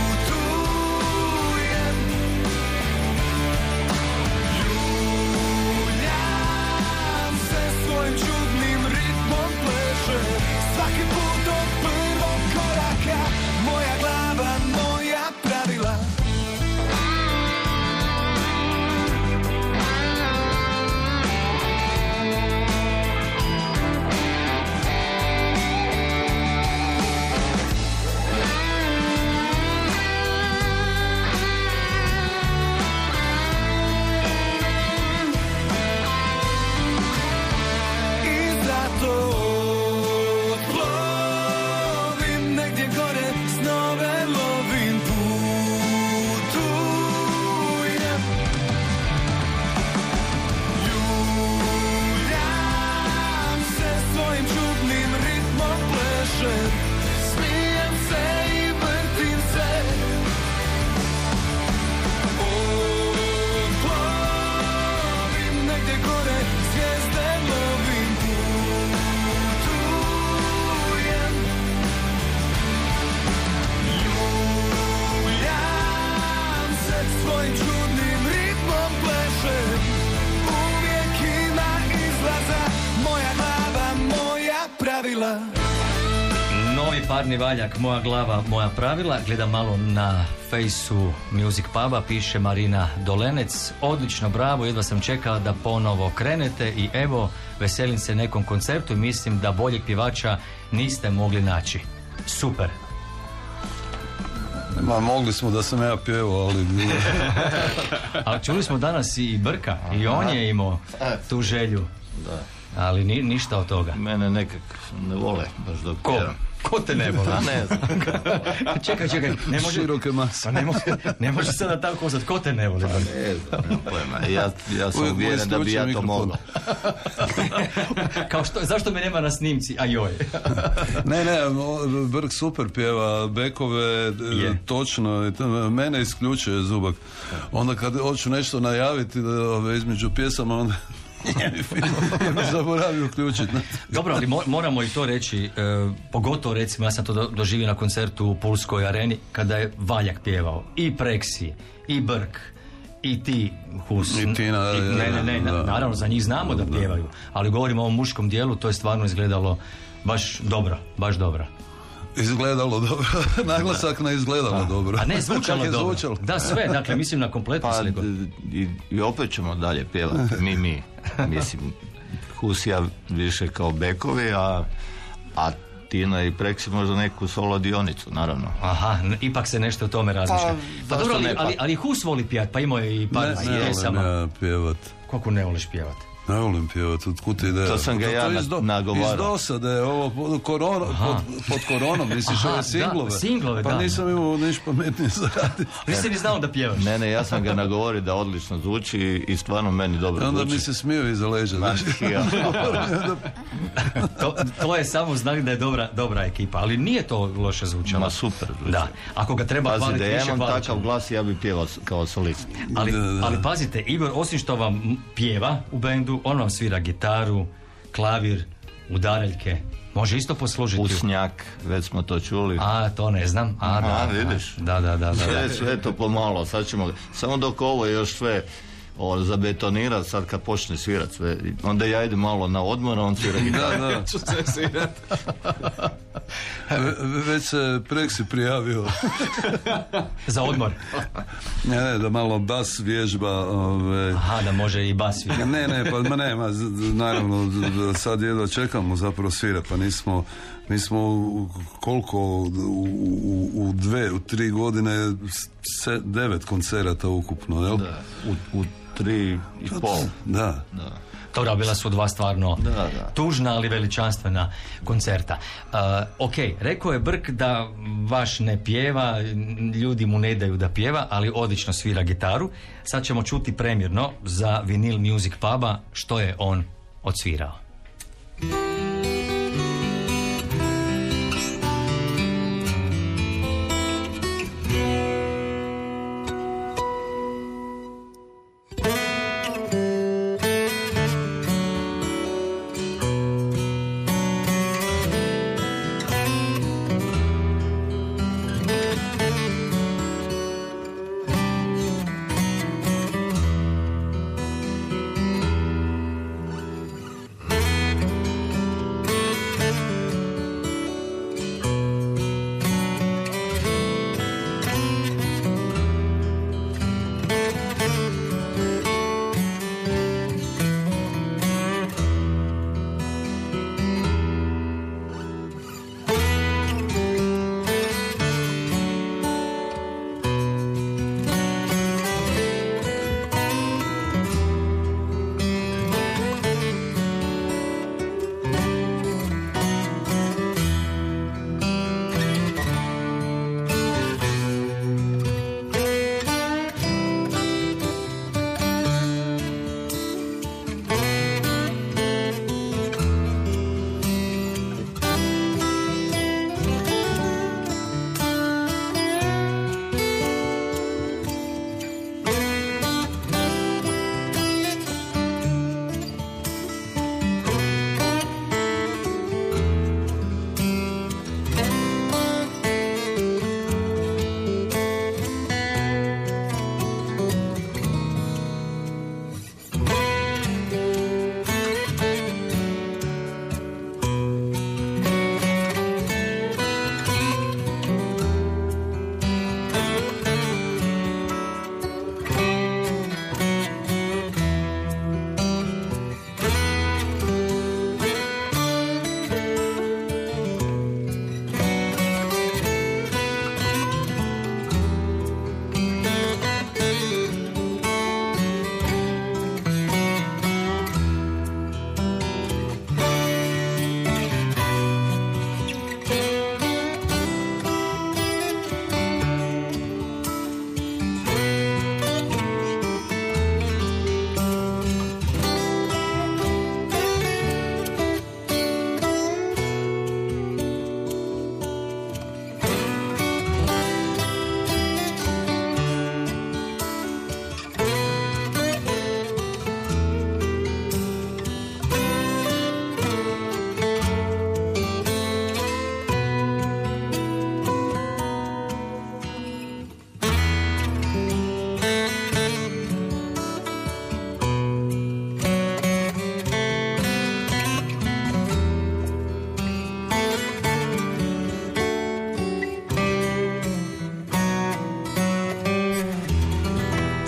Ljuljam se svojim čudnim ritmom, plešem svaki put od prvog koraka. Moja glava, moja Parni Valjak, moja glava, moja pravila. Gledam malo na fejsu Music Puba, piše Marina Dolenec. Odlično, bravo, jedva sam čekala da ponovo krenete i evo, veselim se nekom koncertu i mislim da boljeg pjevača niste mogli naći. Super. Ma, mogli smo da sam ja pjevao, ali... ali čuli smo danas i Brka, i on je imao tu želju. Da. Ali ni, ništa od toga. Mene nekak ne vole baš dok pjevam. Ko te ne vole? Ne znam. čekaj, čekaj. Ne može, široke masa. Ne može, ne može sada tako ostat. Ko te ne vole? Pa ne znam, nema pojma. Ja, ja sam uvjeren da bi ja to mogao. Kao što, zašto me nema na snimci? A joj. ne, ne, Brk super pjeva. Bekove, yeah. Točno. Mene isključuje Zubak. Onda kad hoću nešto najaviti između pjesama, onda... zaboravio uključiti. Dobro, ali moramo i to reći, e, pogotovo recimo ja sam to do, doživio na koncertu u Pulskoj areni kada je Valjak pjevao i Preksi i Brk i ti Hus. I Tina, i, ne, ne, ne, da. Naravno za njih znamo da pjevaju, ali govorimo o ovom muškom dijelu, to je stvarno izgledalo baš dobro, baš dobro. Izgledalo dobro. Naglasak na izgledalo pa. dobro. A ne, zvučalo dobro. Zvučalo. Da, sve, dakle, mislim na kompletnu pa, sliku. I, I opet ćemo dalje pjevati. Mi, mi. Mislim, Husija više kao bekovi, a, a Tina i Preksi možda neku solo dionicu, naravno. Aha, ipak se nešto o tome razmišlja. Pa, pa dobro, ali, ali, ali Hus voli pjevati, pa imao je i par pjesama. Ne, ne volim ja pjevati. Kako ne voliš pjevati? Ne volim pjevati, otkud ti ideja? To sam ga to, ja izdo, nagovarao. Iz dosade, ovo korona, pod, pod koronom, misliš ove singlove. Da, singlove, pa da. Nisam imao niš pametnije zaraditi. Nisi ni znao da pjevaš. Ne, ne, ja sam ga nagovorio da odlično zvuči i stvarno meni dobro zvuči. Onda mi se smio iza leđa. to, to je samo znak da je dobra, dobra ekipa, ali nije to loše zvučalo. Ma super. Da. Ako ga treba pazi, hvaliti, više hvaliti. Pazi, da ja imam takav glas, ja bi pjevao kao solist. Ali, da, da. ali pazite, Igor, osim što vam pjeva u bendu, on vam svira gitaru, klavir, udareljke. Može isto poslužiti. Usnjak, već smo to čuli. A, to ne znam. A, da, a vidiš. Da, da, da, da, sve, da. Sve to pomalo. Sad ćemo, samo dok ovo još sve o, zabetonira, sad kad počne svirat sve. Onda ja idem malo na odmor, a on svira gitaru. Da, da, ću sve svirat. Već se Preksi prijavio. Za odmor. Ne, ne, da malo bas vježba. Ove... Aha, da može i bas vježba. Ne, ne, pa ma nema, naravno, sad jedva čekamo zapravo svira, pa nismo, mi smo koliko u, u, u dve, u tri godine se, devet koncerata ukupno, jel? Da, u, u tri i pol. Da, da. Dobra, bila su dva stvarno da, da. tužna, ali veličanstvena koncerta. Uh, ok, rekao je Brk da vaš ne pjeva, ljudi mu ne daju da pjeva, ali odlično svira gitaru. Sad ćemo čuti premjerno za Vinil Music Puba što je on odsvirao.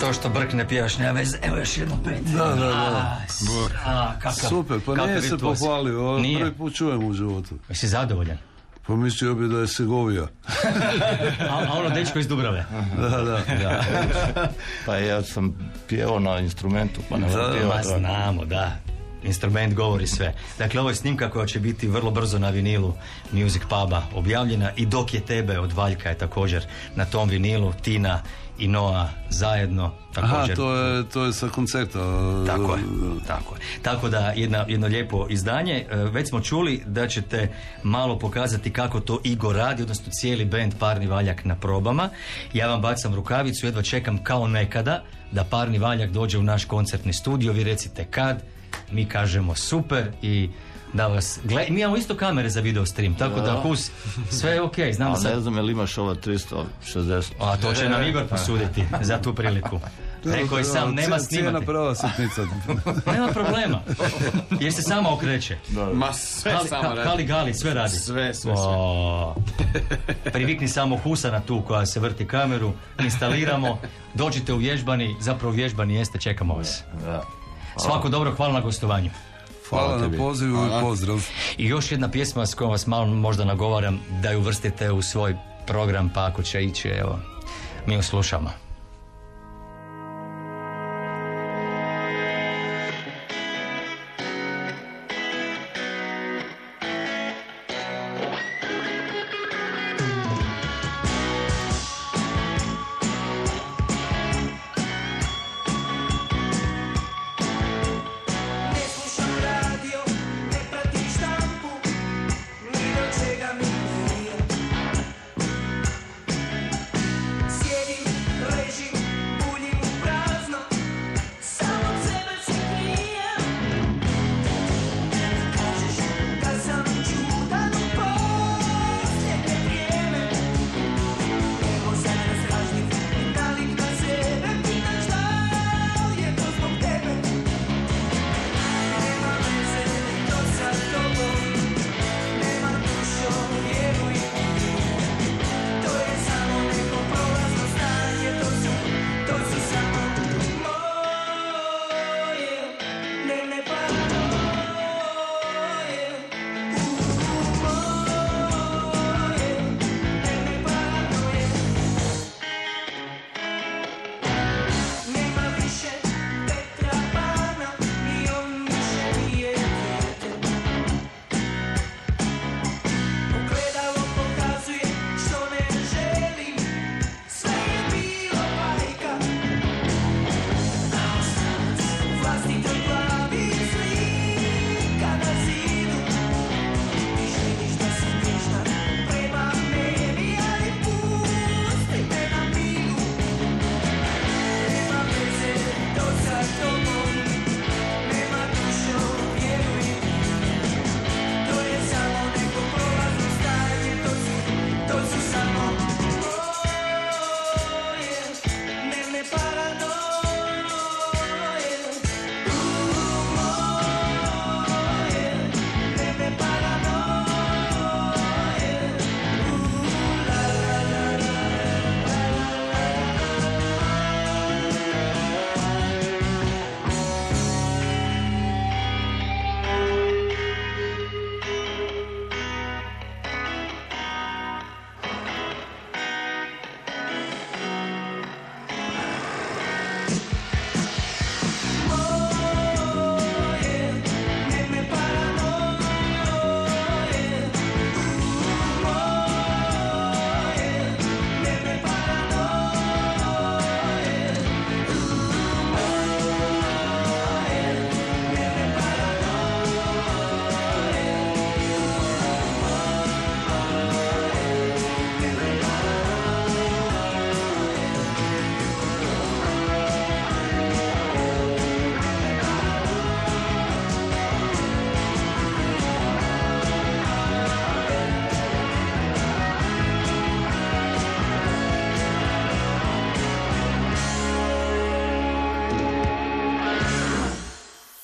to što brkne pijašnja vez, evo još jedno pet. Da, da, da. A, kakav, super, pa nije se pohvalio, nije. Prvi put čujem u životu. Jesi zadovoljan? Pomislio bi da je Segovija. a, a ono dečko iz Dubrave. Da, da. da. Pa ja sam pjevao na instrumentu. Pa ne da, pjevao, da, znamo, da. Instrument govori sve. Dakle, ovo je snimka koja će biti vrlo brzo na vinilu Music Puba objavljena, i Dok je tebe od Valjka je također na tom vinilu. Tina i Noa zajedno također. Aha, to je, to je sa koncerta. Tako je, tako je. Tako da jedna, jedno lijepo izdanje. Već smo čuli da ćete malo pokazati kako to Igor radi, odnosno cijeli bend Parni Valjak na probama. Ja vam bacam rukavicu, jedva čekam kao nekada da Parni Valjak dođe u naš koncertni studio. Vi recite kad, mi kažemo super i da vas gledamo. Mi imamo isto kamere za video stream, tako da Hus, sve je okej. Okay, a sad... ne znam je li imaš ova tristo šezdeset. A to će nam Igor posuditi za tu priliku. Rekao je sam, nema snimati. Nema problema, jer se sama okreće. Ma sve kali, sama radi. Kali gali, sve radi. Sve, sve, sve. O, privikni samo Husa na tu koja se vrti kameru, instaliramo, dođite u vježbani, zapravo vježbani jeste, čekamo vas. Da. Svako dobro, hvala na gostovanju. Hvala, hvala na pozivu i pozdrav. I još jedna pjesma s kojom vas malo možda nagovaram da ju uvrstite u svoj program, pa ako će ići, evo, mi ju slušamo.